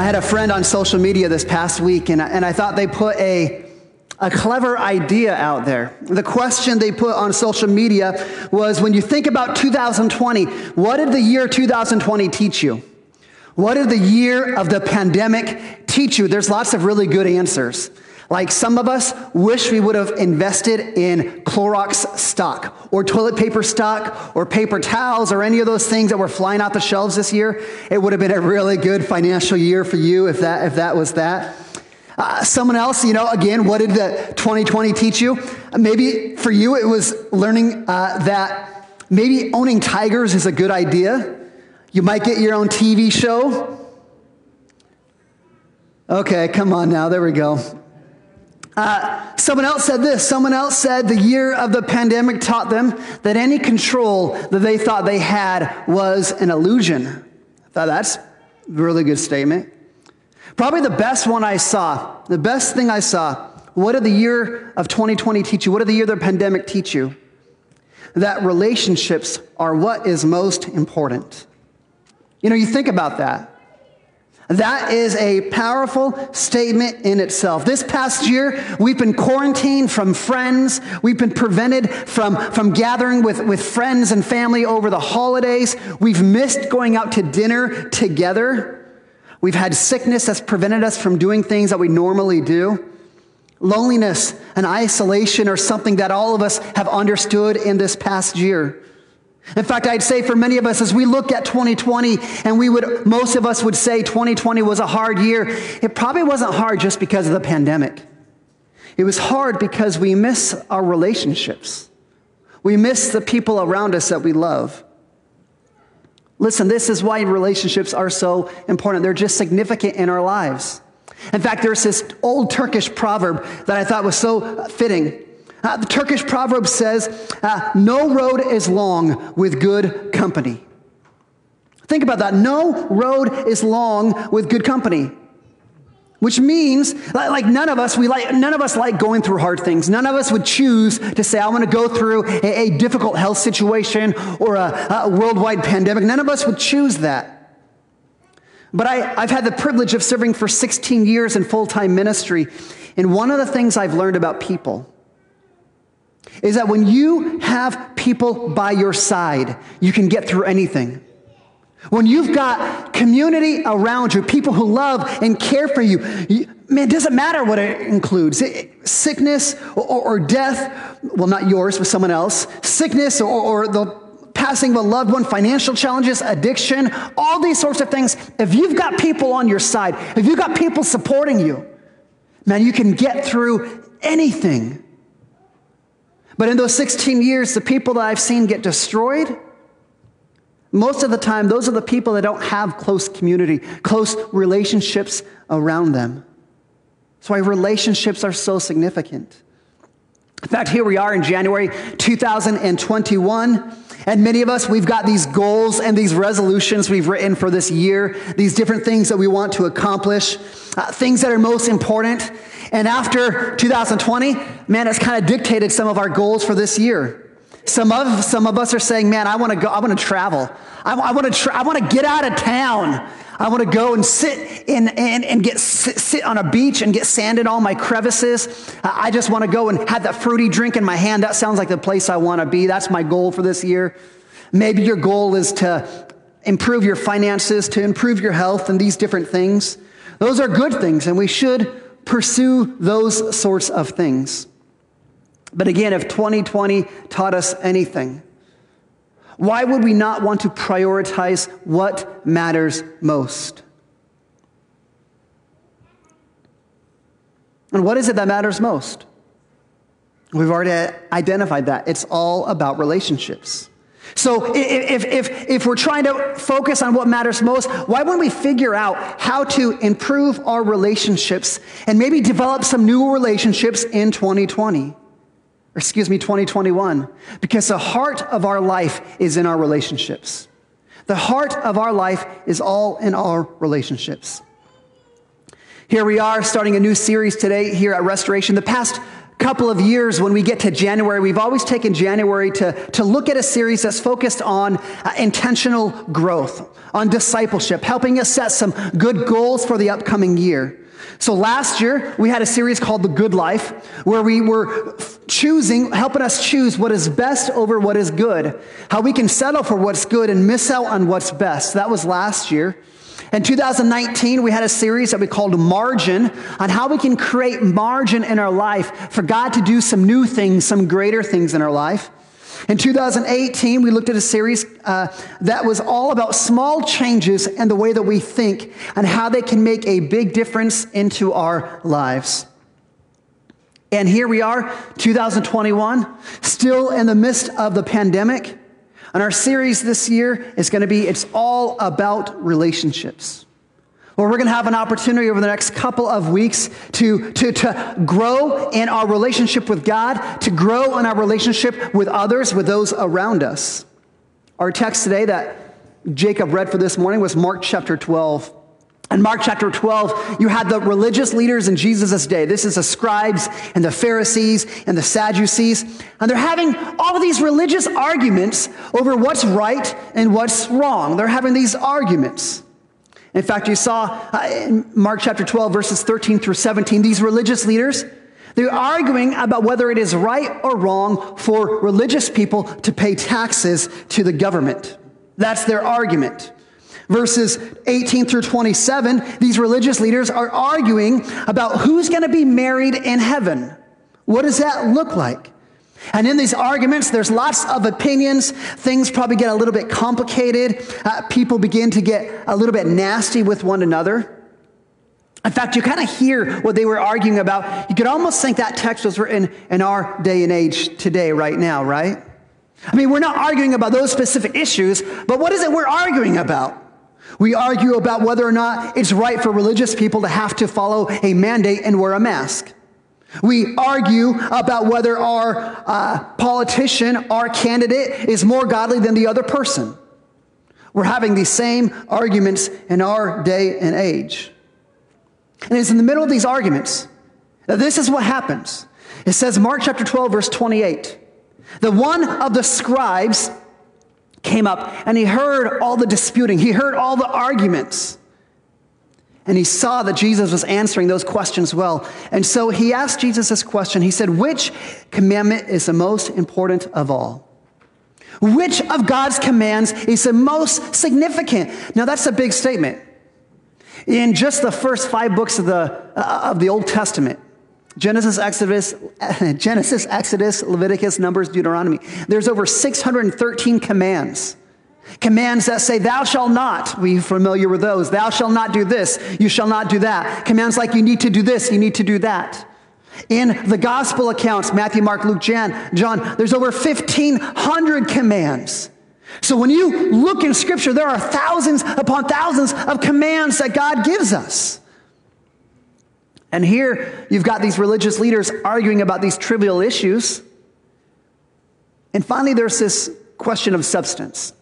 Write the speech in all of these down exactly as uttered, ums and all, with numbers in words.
I had a friend on social media this past week, and I, and I thought they put a a clever idea out there. The question they put on social media was, when you think about two thousand twenty, what did the year two thousand twenty teach you? What did the year of the pandemic teach you? There's lots of really good answers. Like, some of us wish we would have invested in Clorox stock or toilet paper stock or paper towels or any of those things that were flying off the shelves this year. It would have been a really good financial year for you if that if that was that. Uh, someone else, you know, again, what did the twenty twenty teach you? Maybe for you it was learning uh, that maybe owning tigers is a good idea. You might get your own T V show. Okay, come on now, there we go. Uh, someone else said this. Someone else said the year of the pandemic taught them that any control that they thought they had was an illusion. I thought that's a really good statement. Probably the best one I saw, the best thing I saw, what did the year of twenty twenty teach you? What did the year of the pandemic teach you? That relationships are what is most important. You know, you think about that. That is a powerful statement in itself. This past year, we've been quarantined from friends. We've been prevented from, from gathering with, with friends and family over the holidays. We've missed going out to dinner together. We've had sickness that's prevented us from doing things that we normally do. Loneliness and isolation are something that all of us have understood in this past year. In fact, I'd say for many of us, as we look at twenty twenty, and we would, most of us would say twenty twenty was a hard year, it probably wasn't hard just because of the pandemic. It was hard because we miss our relationships. We miss the people around us that we love. Listen, this is why relationships are so important. They're just significant in our lives. In fact, there's this old Turkish proverb that I thought was so fitting. Uh, the Turkish proverb says, uh, no road is long with good company. Think about that. No road is long with good company. Which means, like, like none of us, we like none of us like going through hard things. None of us would choose to say, I want to go through a, a difficult health situation or a, a worldwide pandemic. None of us would choose that. But I, I've had the privilege of serving for sixteen years in full-time ministry. And one of the things I've learned about people is that when you have people by your side, you can get through anything. When you've got community around you, people who love and care for you, you man, it doesn't matter what it includes. It, sickness or, or death, well, not yours, but someone else. Sickness or, or the passing of a loved one, financial challenges, addiction, all these sorts of things. If you've got people on your side, if you've got people supporting you, man, you can get through anything. But in those sixteen years, the people that I've seen get destroyed, most of the time, those are the people that don't have close community, close relationships around them. That's why relationships are so significant. In fact, here we are in January two thousand twenty-one, and many of us, we've got these goals and these resolutions we've written for this year, these different things that we want to accomplish, uh, things that are most important. And after two thousand twenty, man, it's kind of dictated some of our goals for this year. Some of some of us are saying, man, I want to go, I want to travel. I, I want to tra- I want to get out of town. I want to go and sit in and, and get sit, sit on a beach and get sand in all my crevices. I just want to go and have that fruity drink in my hand. That sounds like the place I want to be. That's my goal for this year. Maybe your goal is to improve your finances, to improve your health, and these different things. Those are good things, and we should pursue those sorts of things. But again, if twenty twenty taught us anything, why would we not want to prioritize what matters most? And what is it that matters most? We've already identified that. It's all about relationships. So if, if, if we're trying to focus on what matters most, why wouldn't we figure out how to improve our relationships and maybe develop some new relationships in twenty twenty? Or excuse me, twenty twenty-one. Because the heart of our life is in our relationships. The heart of our life is all in our relationships. Here we are starting a new series today here at Restoration. The past couple of years, when we get to January, we've always taken January to, to look at a series that's focused on uh, intentional growth, on discipleship, helping us set some good goals for the upcoming year. So last year, we had a series called The Good Life, where we were choosing, helping us choose what is best over what is good, how we can settle for what's good and miss out on what's best. That was last year. In two thousand nineteen, we had a series that we called Margin, on how we can create margin in our life for God to do some new things, some greater things in our life. In two thousand eighteen, we looked at a series uh, that was all about small changes in the way that we think and how they can make a big difference into our lives. And here we are, two thousand twenty-one, still in the midst of the pandemic. And our series this year is going to be, it's all about relationships, where we're going to have an opportunity over the next couple of weeks to, to, to grow in our relationship with God, to grow in our relationship with others, with those around us. Our text today that Jacob read for this morning was Mark chapter twelve. In Mark chapter twelve, you had the religious leaders in Jesus' day. This is the scribes and the Pharisees and the Sadducees. And they're having all of these religious arguments over what's right and what's wrong. They're having these arguments. In fact, you saw in Mark chapter twelve, verses thirteen through seventeen, these religious leaders, they're arguing about whether it is right or wrong for religious people to pay taxes to the government. That's their argument. Verses eighteen through twenty-seven, these religious leaders are arguing about who's going to be married in heaven. What does that look like? And in these arguments, there's lots of opinions. Things probably get a little bit complicated. Uh, people begin to get a little bit nasty with one another. In fact, you kind of hear what they were arguing about. You could almost think that text was written in our day and age today, right now, right? I mean, we're not arguing about those specific issues, but what is it we're arguing about? We argue about whether or not it's right for religious people to have to follow a mandate and wear a mask. We argue about whether our uh, politician, our candidate, is more godly than the other person. We're having these same arguments in our day and age. And it's in the middle of these arguments that this is what happens. It says, Mark chapter twelve, verse twenty-eight, "The one of the scribes came up, and he heard all the disputing. He heard all the arguments. And he saw that Jesus was answering those questions well. And so he asked Jesus this question. He said, 'Which commandment is the most important of all?'" Which of God's commands is the most significant? Now, that's a big statement. In just the first five books of the, uh, of the Old Testament, Genesis, Exodus, Genesis, Exodus, Leviticus, Numbers, Deuteronomy, there's over six hundred thirteen commands. Commands that say, "Thou shalt not," we're familiar with those. "Thou shalt not do this," "You shall not do that." Commands like, "You need to do this," "You need to do that." In the gospel accounts, Matthew, Mark, Luke, John, there's over fifteen hundred commands. So when you look in Scripture, there are thousands upon thousands of commands that God gives us. And here you've got these religious leaders arguing about these trivial issues. And finally, there's this question of substance.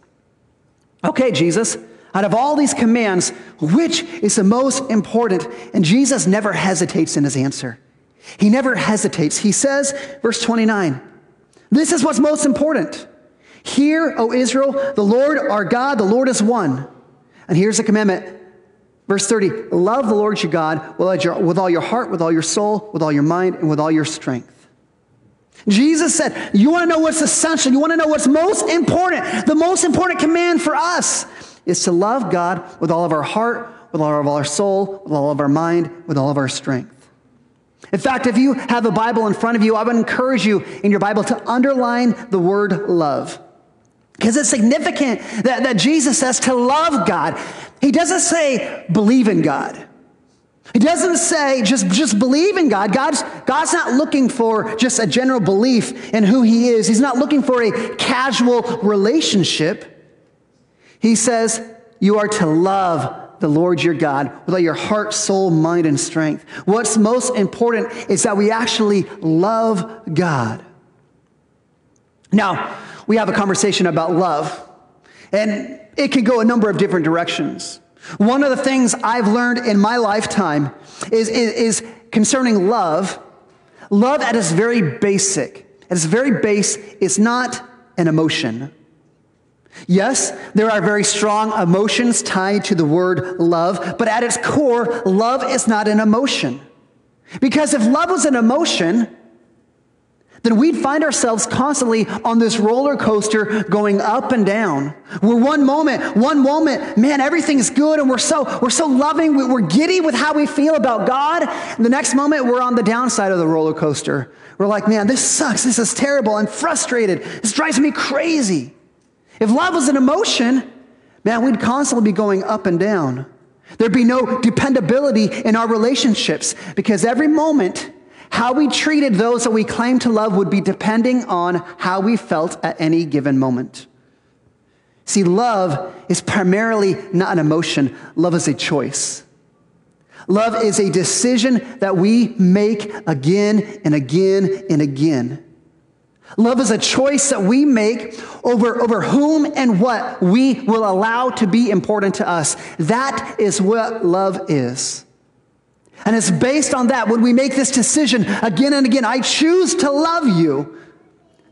"Okay, Jesus, out of all these commands, which is the most important?" And Jesus never hesitates in his answer. He never hesitates. He says, verse twenty-nine, "This is what's most important. Hear, O Israel, the Lord our God, the Lord is one. And here's the commandment." Verse thirty, "Love the Lord your God with all your heart, with all your soul, with all your mind, and with all your strength." Jesus said, you want to know what's essential, you want to know what's most important, the most important command for us is to love God with all of our heart, with all of our soul, with all of our mind, with all of our strength. In fact, if you have a Bible in front of you, I would encourage you in your Bible to underline the word love. Because it's significant that, that Jesus says to love God. He doesn't say believe in God. He doesn't say just, just believe in God. God's, God's not looking for just a general belief in who he is. He's not looking for a casual relationship. He says you are to love the Lord your God with all your heart, soul, mind, and strength. What's most important is that we actually love God. Now, we have a conversation about love, and it can go a number of different directions. One of the things I've learned in my lifetime is, is, is concerning love. Love at its very basic, at its very base, is not an emotion. Yes, there are very strong emotions tied to the word love, but at its core, love is not an emotion. Because if love was an emotion, then we'd find ourselves constantly on this roller coaster going up and down. We're one moment, one moment, man, everything's good, and we're so we're so loving, we're giddy with how we feel about God. And the next moment, we're on the downside of the roller coaster. We're like, man, this sucks, this is terrible, I'm frustrated, this drives me crazy. If love was an emotion, man, we'd constantly be going up and down. There'd be no dependability in our relationships, because every moment, how we treated those that we claim to love would be depending on how we felt at any given moment. See, love is primarily not an emotion. Love is a choice. Love is a decision that we make again and again and again. Love is a choice that we make over, over whom and what we will allow to be important to us. That is what love is. And it's based on that. When we make this decision again and again, I choose to love you.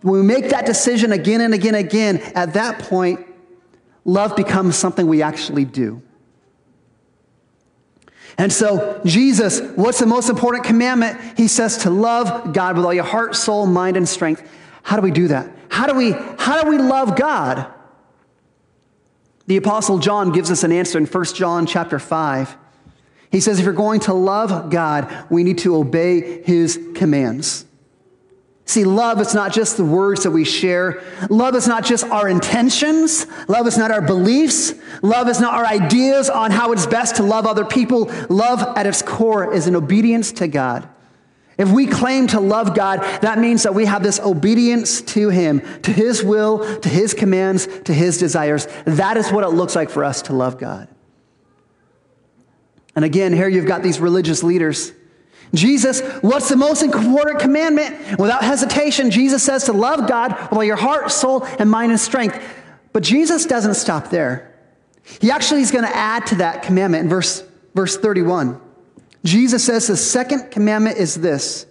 When we make that decision again and again and again, at that point, love becomes something we actually do. And so Jesus, what's the most important commandment? He says to love God with all your heart, soul, mind, and strength. How do we do that? How do we, how do we love God? The Apostle John gives us an answer in First John chapter five. He says, if you're going to love God, we need to obey his commands. See, love is not just the words that we share. Love is not just our intentions. Love is not our beliefs. Love is not our ideas on how it's best to love other people. Love at its core is an obedience to God. If we claim to love God, that means that we have this obedience to him, to his will, to his commands, to his desires. That is what it looks like for us to love God. And again, here you've got these religious leaders. Jesus, what's the most important commandment? Without hesitation, Jesus says to love God with all your heart, soul, and mind and strength. But Jesus doesn't stop there. He actually is going to add to that commandment in verse, verse thirty-one. Jesus says the second commandment is this,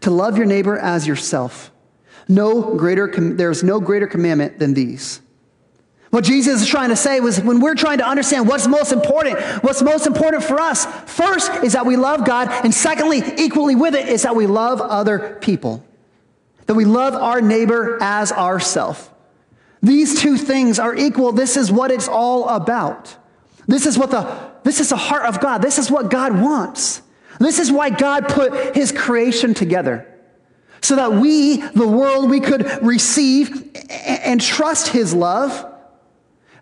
to love your neighbor as yourself. No greater, there's no greater commandment than these. What Jesus is trying to say was when we're trying to understand what's most important, what's most important for us, first is that we love God, and secondly, equally with it, is that we love other people, that we love our neighbor as ourselves. These two things are equal. This is what it's all about. This is what the, this is the heart of God. This is what God wants. This is why God put his creation together, so that we, the world, we could receive and trust his love,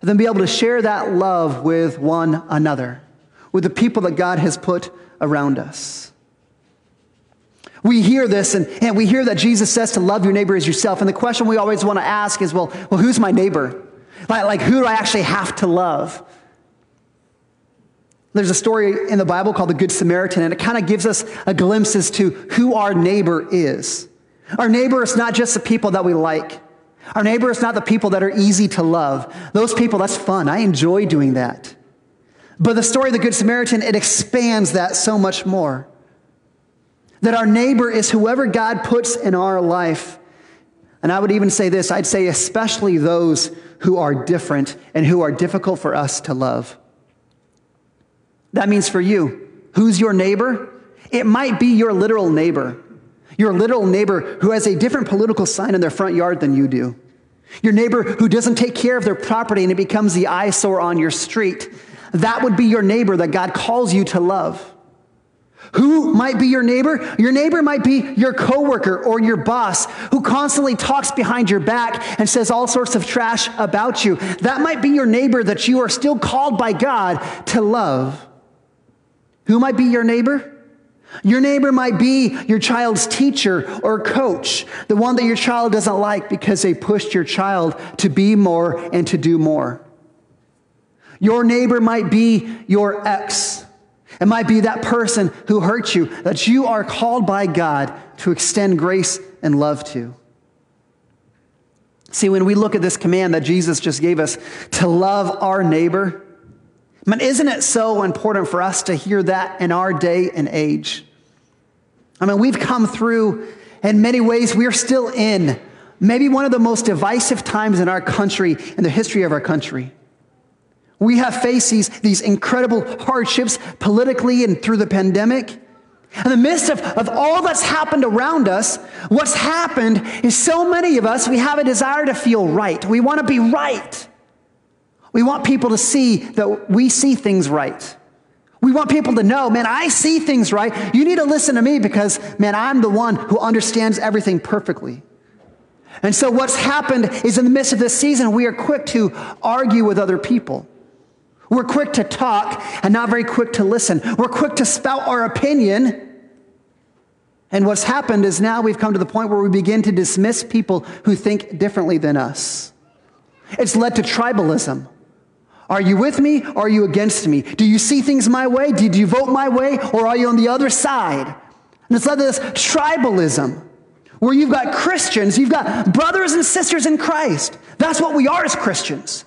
then be able to share that love with one another, with the people that God has put around us. We hear this, and, and we hear that Jesus says to love your neighbor as yourself, and the question we always want to ask is, well, well who's my neighbor? Like, like, who do I actually have to love? There's a story in the Bible called the Good Samaritan, and it kind of gives us a glimpse as to who our neighbor is. Our neighbor is not just the people that we like. Our neighbor is not the people that are easy to love. Those people, that's fun. I enjoy doing that. But the story of the Good Samaritan, it expands that so much more. That our neighbor is whoever God puts in our life. And I would even say this, I'd say especially those who are different and who are difficult for us to love. That means for you, who's your neighbor? It might be your literal neighbor. Your literal neighbor who has a different political sign in their front yard than you do. Your neighbor who doesn't take care of their property and it becomes the eyesore on your street. That would be your neighbor that God calls you to love. Who might be your neighbor? Your neighbor might be your coworker or your boss who constantly talks behind your back and says all sorts of trash about you. That might be your neighbor that you are still called by God to love. Who might be your neighbor? Your neighbor might be your child's teacher or coach, the one that your child doesn't like because they pushed your child to be more and to do more. Your neighbor might be your ex. It might be that person who hurt you, that you are called by God to extend grace and love to. See, when we look at this command that Jesus just gave us, to love our neighbor, man, isn't it so important for us to hear that in our day and age? I mean, we've come through, in many ways, we're still in maybe one of the most divisive times in our country, in the history of our country. We have faced these, these incredible hardships politically and through the pandemic. In the midst of, of all that's happened around us, what's happened is so many of us, we have a desire to feel right. We want to be right. We want people to see that we see things right. We want people to know, man, I see things right. You need to listen to me because, man, I'm the one who understands everything perfectly. And so what's happened is in the midst of this season, we are quick to argue with other people. We're quick to talk and not very quick to listen. We're quick to spout our opinion. And what's happened is now we've come to the point where we begin to dismiss people who think differently than us. It's led to tribalism. Are you with me? Or are you against me? Do you see things my way? Did you vote my way? Or are you on the other side? And it's led to this tribalism where you've got Christians, you've got brothers and sisters in Christ. That's what we are as Christians.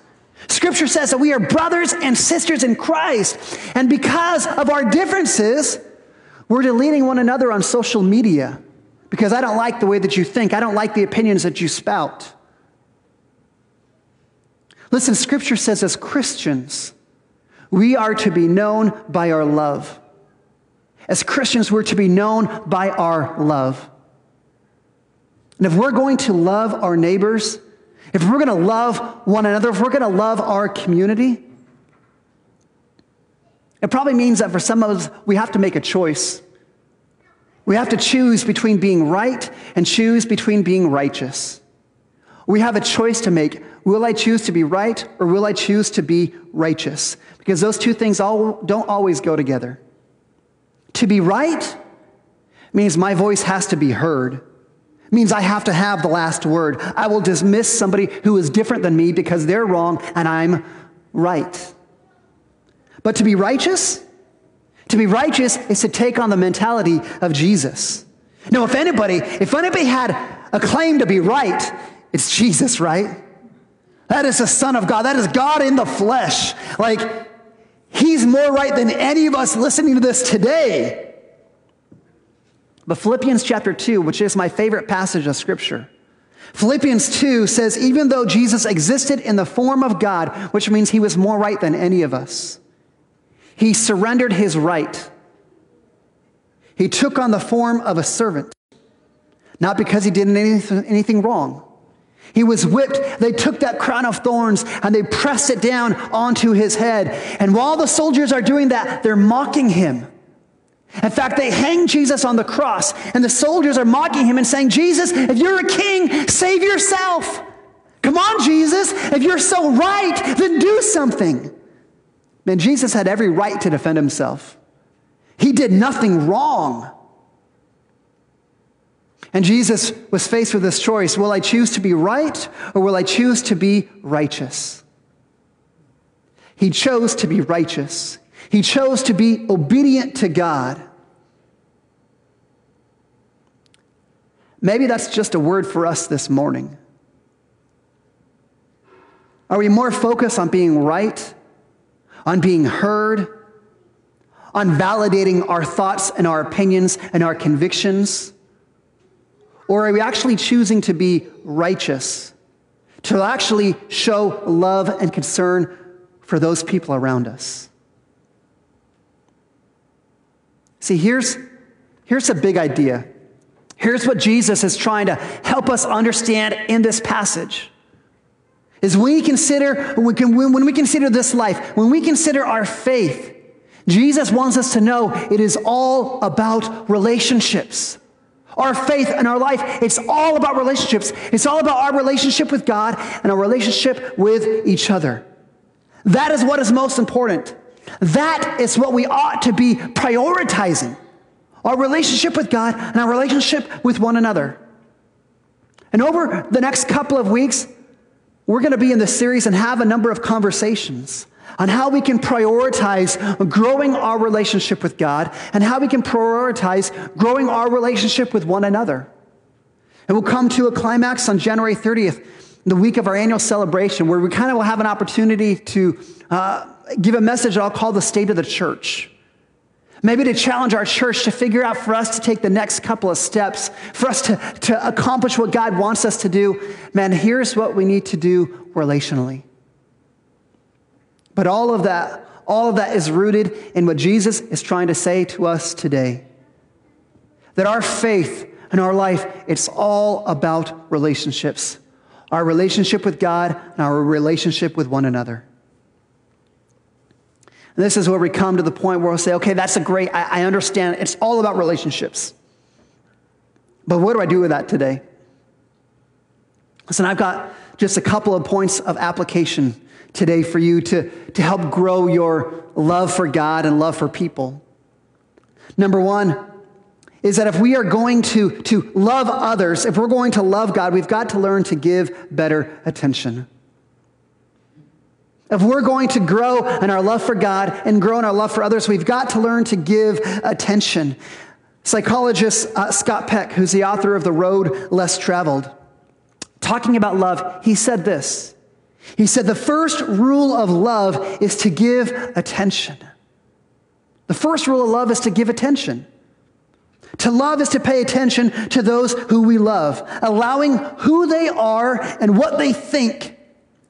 Scripture says that we are brothers and sisters in Christ. And because of our differences, we're deleting one another on social media because I don't like the way that you think. I don't like the opinions that you spout. Listen, Scripture says as Christians, we are to be known by our love. As Christians, we're to be known by our love. And if we're going to love our neighbors, if we're going to love one another, if we're going to love our community, it probably means that for some of us, we have to make a choice. We have to choose between being right and choose between being righteous. We have a choice to make. Will I choose to be right or will I choose to be righteous? Because those two things all don't always go together. To be right means my voice has to be heard. It means I have to have the last word. I will dismiss somebody who is different than me because they're wrong and I'm right. But to be righteous, to be righteous is to take on the mentality of Jesus. Now, if anybody, if anybody had a claim to be right, it's Jesus, right? That is the Son of God. That is God in the flesh. Like, he's more right than any of us listening to this today. But Philippians chapter two, which is my favorite passage of Scripture, Philippians two says, even though Jesus existed in the form of God, which means he was more right than any of us, he surrendered his right. He took on the form of a servant, not because he did anything, anything wrong. He was whipped. They took that crown of thorns and they pressed it down onto his head. And while the soldiers are doing that, they're mocking him. In fact, they hang Jesus on the cross, and the soldiers are mocking him and saying, Jesus, if you're a king, save yourself. Come on, Jesus. If you're so right, then do something. Man, Jesus had every right to defend himself. He did nothing wrong. And Jesus was faced with this choice. Will I choose to be right, or will I choose to be righteous? He chose to be righteous. He chose to be obedient to God. Maybe that's just a word for us this morning. Are we more focused on being right, on being heard, on validating our thoughts and our opinions and our convictions? Or are we actually choosing to be righteous, to actually show love and concern for those people around us? See, here's, here's a big idea. Here's what Jesus is trying to help us understand in this passage. Is we consider, we can, when we consider this life, when we consider our faith, Jesus wants us to know it is all about relationships. Our faith and our life, it's all about relationships. It's all about our relationship with God and our relationship with each other. That is what is most important. That is what we ought to be prioritizing, our relationship with God and our relationship with one another. And over the next couple of weeks, we're going to be in this series and have a number of conversations on how we can prioritize growing our relationship with God and how we can prioritize growing our relationship with one another. And we'll come to a climax on January thirtieth, the week of our annual celebration, where we kind of will have an opportunity to uh, give a message that I'll call the state of the church. Maybe to challenge our church to figure out for us to take the next couple of steps, for us to, to accomplish what God wants us to do. Man, here's what we need to do relationally. But all of that, all of that is rooted in what Jesus is trying to say to us today. That our faith and our life, it's all about relationships. Our relationship with God and our relationship with one another. And this is where we come to the point where we'll say, okay, that's a great, I, I understand. It's all about relationships. But what do I do with that today? Listen, I've got just a couple of points of application today for you to, to help grow your love for God and love for people. Number one is that if we are going to, to love others, if we're going to love God, we've got to learn to give better attention. If we're going to grow in our love for God and grow in our love for others, we've got to learn to give attention. Psychologist uh, Scott Peck, who's the author of The Road Less Traveled, talking about love, he said this. He said, the first rule of love is to give attention. The first rule of love is to give attention. To love is to pay attention to those who we love, allowing who they are and what they think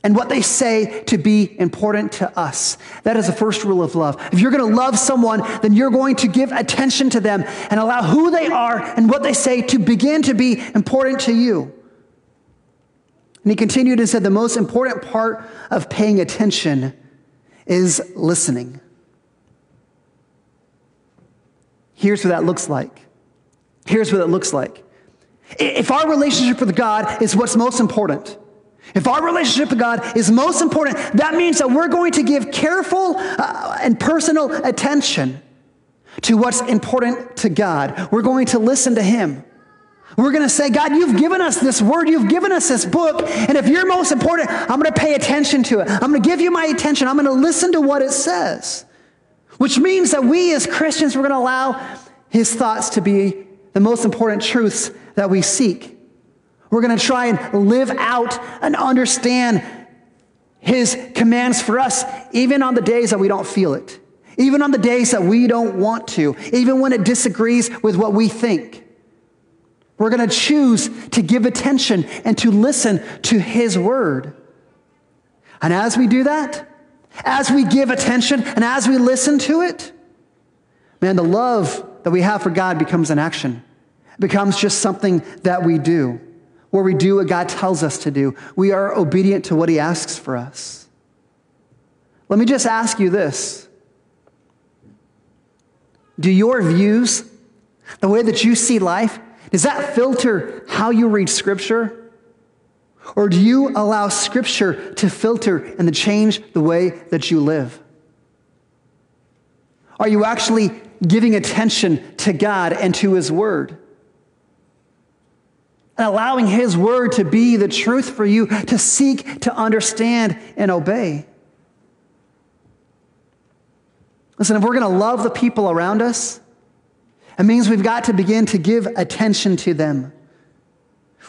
and what they say to be important to us. That is the first rule of love. If you're going to love someone, then you're going to give attention to them and allow who they are and what they say to begin to be important to you. And he continued and said, the most important part of paying attention is listening. Here's what that looks like. Here's what it looks like. If our relationship with God is what's most important, if our relationship with God is most important, that means that we're going to give careful uh, and personal attention to what's important to God. We're going to listen to Him. We're going to say, God, you've given us this word. You've given us this book. And if you're most important, I'm going to pay attention to it. I'm going to give you my attention. I'm going to listen to what it says, which means that we as Christians, we're going to allow His thoughts to be the most important truths that we seek. We're going to try and live out and understand His commands for us, even on the days that we don't feel it, even on the days that we don't want to, even when it disagrees with what we think. We're going to choose to give attention and to listen to His word. And as we do that, as we give attention and as we listen to it, man, the love that we have for God becomes an action. Becomes just something that we do, where we do what God tells us to do. We are obedient to what He asks for us. Let me just ask you this. Do your views, the way that you see life, does that filter how you read Scripture? Or do you allow Scripture to filter and to change the way that you live? Are you actually giving attention to God and to His word? And allowing His word to be the truth for you to seek, to understand, and obey. Listen, if we're going to love the people around us, it means we've got to begin to give attention to them.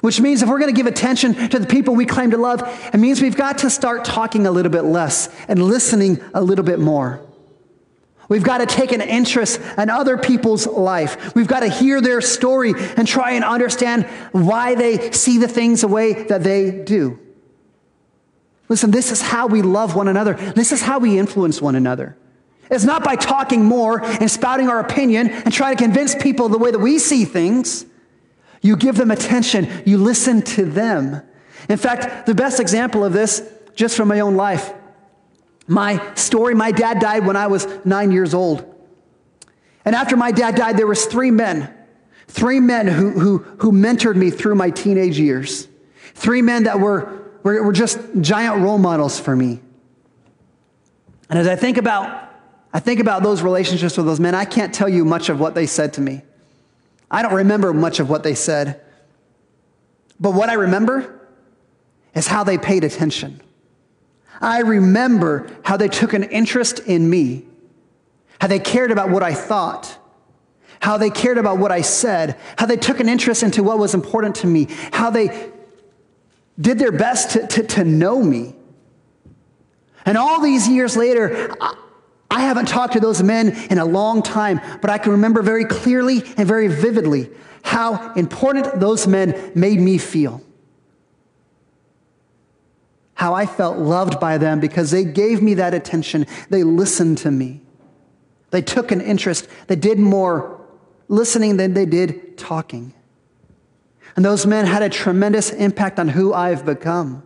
Which means if we're going to give attention to the people we claim to love, it means we've got to start talking a little bit less and listening a little bit more. We've got to take an interest in other people's life. We've got to hear their story and try and understand why they see the things the way that they do. Listen, this is how we love one another. This is how we influence one another. It's not by talking more and spouting our opinion and trying to convince people the way that we see things. You give them attention. You listen to them. In fact, the best example of this, just from my own life, my story, my dad died when I was nine years old. And after my dad died, there was three men, three men who, who, who mentored me through my teenage years, three men that were, were, were just giant role models for me. And as I think about, I think about those relationships with those men, I can't tell you much of what they said to me. I don't remember much of what they said. But what I remember is how they paid attention. I remember how they took an interest in me, how they cared about what I thought, how they cared about what I said, how they took an interest into what was important to me, how they did their best to, to, to know me. And all these years later, I, I haven't talked to those men in a long time, but I can remember very clearly and very vividly how important those men made me feel. How I felt loved by them because they gave me that attention. They listened to me. They took an interest. They did more listening than they did talking. And those men had a tremendous impact on who I've become.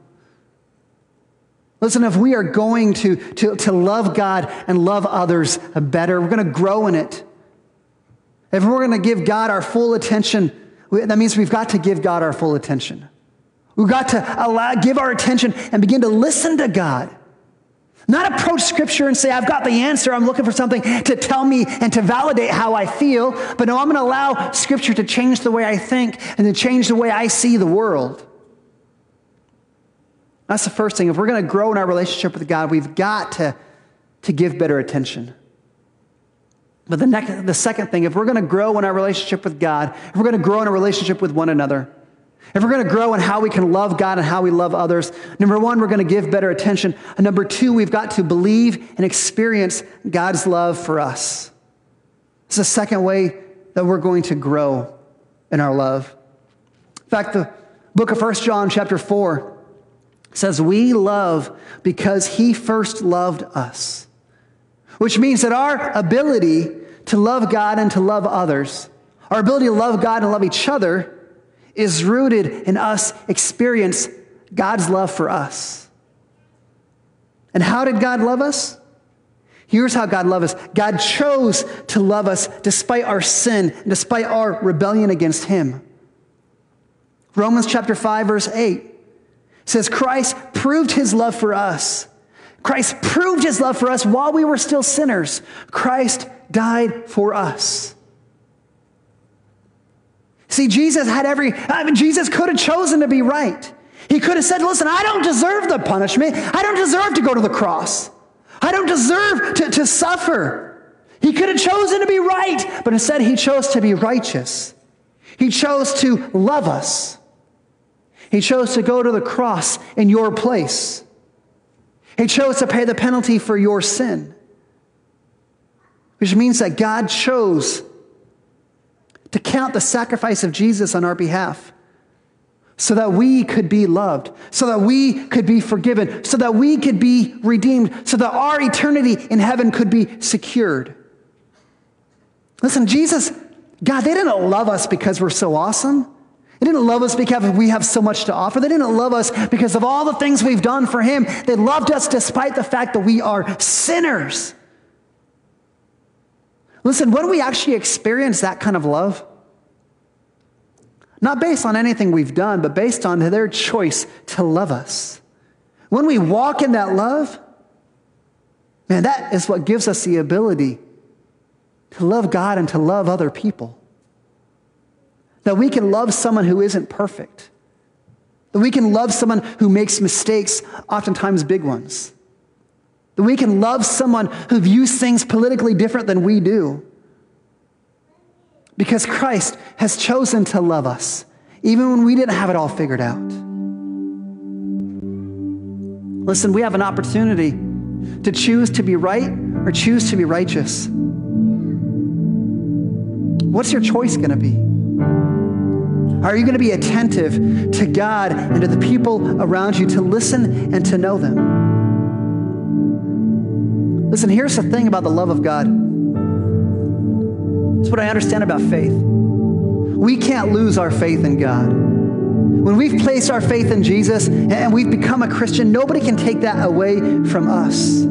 Listen, if we are going to, to, to love God and love others better, we're going to grow in it. If we're going to give God our full attention, we, that means we've got to give God our full attention. We've got to allow, give our attention and begin to listen to God. Not approach Scripture and say, I've got the answer. I'm looking for something to tell me and to validate how I feel. But no, I'm going to allow Scripture to change the way I think and to change the way I see the world. That's the first thing. If we're going to grow in our relationship with God, we've got to, to give better attention. But the, next, the second thing, if we're going to grow in our relationship with God, if we're going to grow in a relationship with one another, if we're going to grow in how we can love God and how we love others, number one, we're going to give better attention. And number two, we've got to believe and experience God's love for us. It's the second way that we're going to grow in our love. In fact, the book of First John chapter four says, we love because he first loved us, which means that our ability to love God and to love others, our ability to love God and love each other, is rooted in us experience God's love for us. And how did God love us? Here's how God loved us. God chose to love us despite our sin, and despite our rebellion against him. Romans chapter five, verse eight says, Christ proved his love for us. Christ proved his love for us while we were still sinners. Christ died for us. See, Jesus had every, I mean, Jesus could have chosen to be right. He could have said, listen, I don't deserve the punishment. I don't deserve to go to the cross. I don't deserve to, to suffer. He could have chosen to be right, but instead he chose to be righteous. He chose to love us. He chose to go to the cross in your place. He chose to pay the penalty for your sin, which means that God chose to count the sacrifice of Jesus on our behalf so that we could be loved, so that we could be forgiven, so that we could be redeemed, so that our eternity in heaven could be secured. Listen, Jesus, God, they didn't love us because we're so awesome. They didn't love us because we have so much to offer. They didn't love us because of all the things we've done for him. They loved us despite the fact that we are sinners. Listen, when we actually experience that kind of love, not based on anything we've done, but based on their choice to love us, when we walk in that love, man, that is what gives us the ability to love God and to love other people. That we can love someone who isn't perfect. That we can love someone who makes mistakes, oftentimes big ones. That we can love someone who views things politically different than we do. Because Christ has chosen to love us, even when we didn't have it all figured out. Listen, we have an opportunity to choose to be right or choose to be righteous. What's your choice going to be? Are you going to be attentive to God and to the people around you, to listen and to know them? Listen, here's the thing about the love of God. It's what I understand about faith. We can't lose our faith in God. When we've placed our faith in Jesus and we've become a Christian, nobody can take that away from us.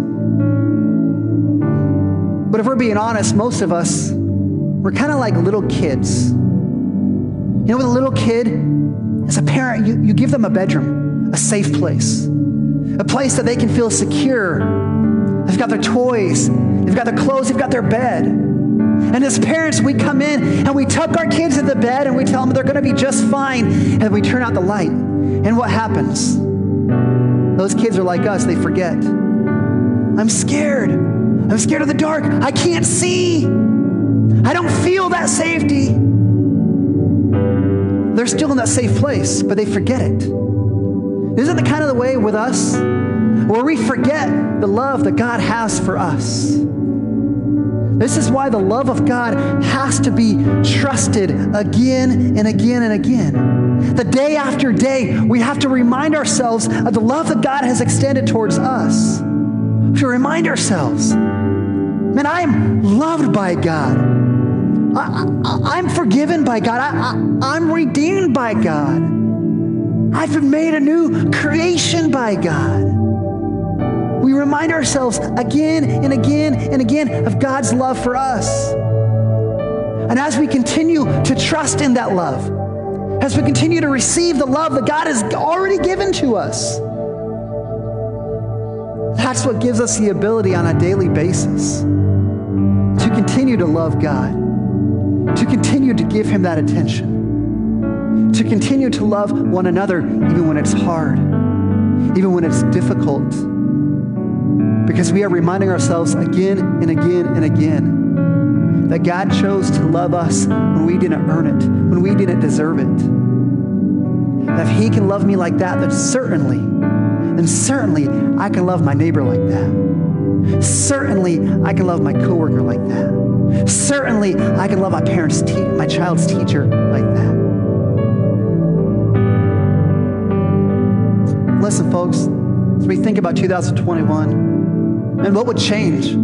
But if we're being honest, most of us, we're kind of like little kids. You know, with a little kid, as a parent, you, you give them a bedroom, a safe place, a place that they can feel secure. They've got their toys, they've got their clothes, they've got their bed. And as parents, we come in and we tuck our kids in the bed and we tell them they're going to be just fine. And we turn out the light. And what happens? Those kids are like us, they forget. I'm scared. I'm scared of the dark. I can't see. I don't feel that safety. They're still in that safe place, but they forget it. Isn't that kind of the way with us? Where we forget the love that God has for us. This is why the love of God has to be trusted again and again and again. The day after day, we have to remind ourselves of the love that God has extended towards us. To remind ourselves, man, I am loved by God. I, I, I'm forgiven by God. I, I, I'm redeemed by God. I've been made a new creation by God. We remind ourselves again and again and again of God's love for us. And as we continue to trust in that love, as we continue to receive the love that God has already given to us, that's what gives us the ability on a daily basis to continue to love God, to continue to give Him that attention, to continue to love one another even when it's hard, even when it's difficult. Because we are reminding ourselves again and again and again that God chose to love us when we didn't earn it, when we didn't deserve it. That if He can love me like that, then certainly, then certainly I can love my neighbor like that. Certainly I can love my coworker like that. Certainly I can love my parents, te- my child's teacher like that. Listen, folks, as we think about two thousand twenty-one, and what would change?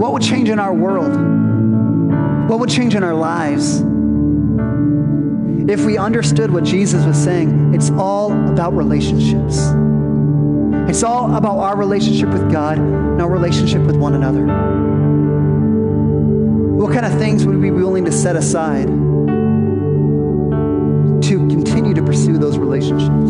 What would change in our world? What would change in our lives? If we understood what Jesus was saying, it's all about relationships. It's all about our relationship with God and our relationship with one another. What kind of things would we be willing to set aside to continue to pursue those relationships?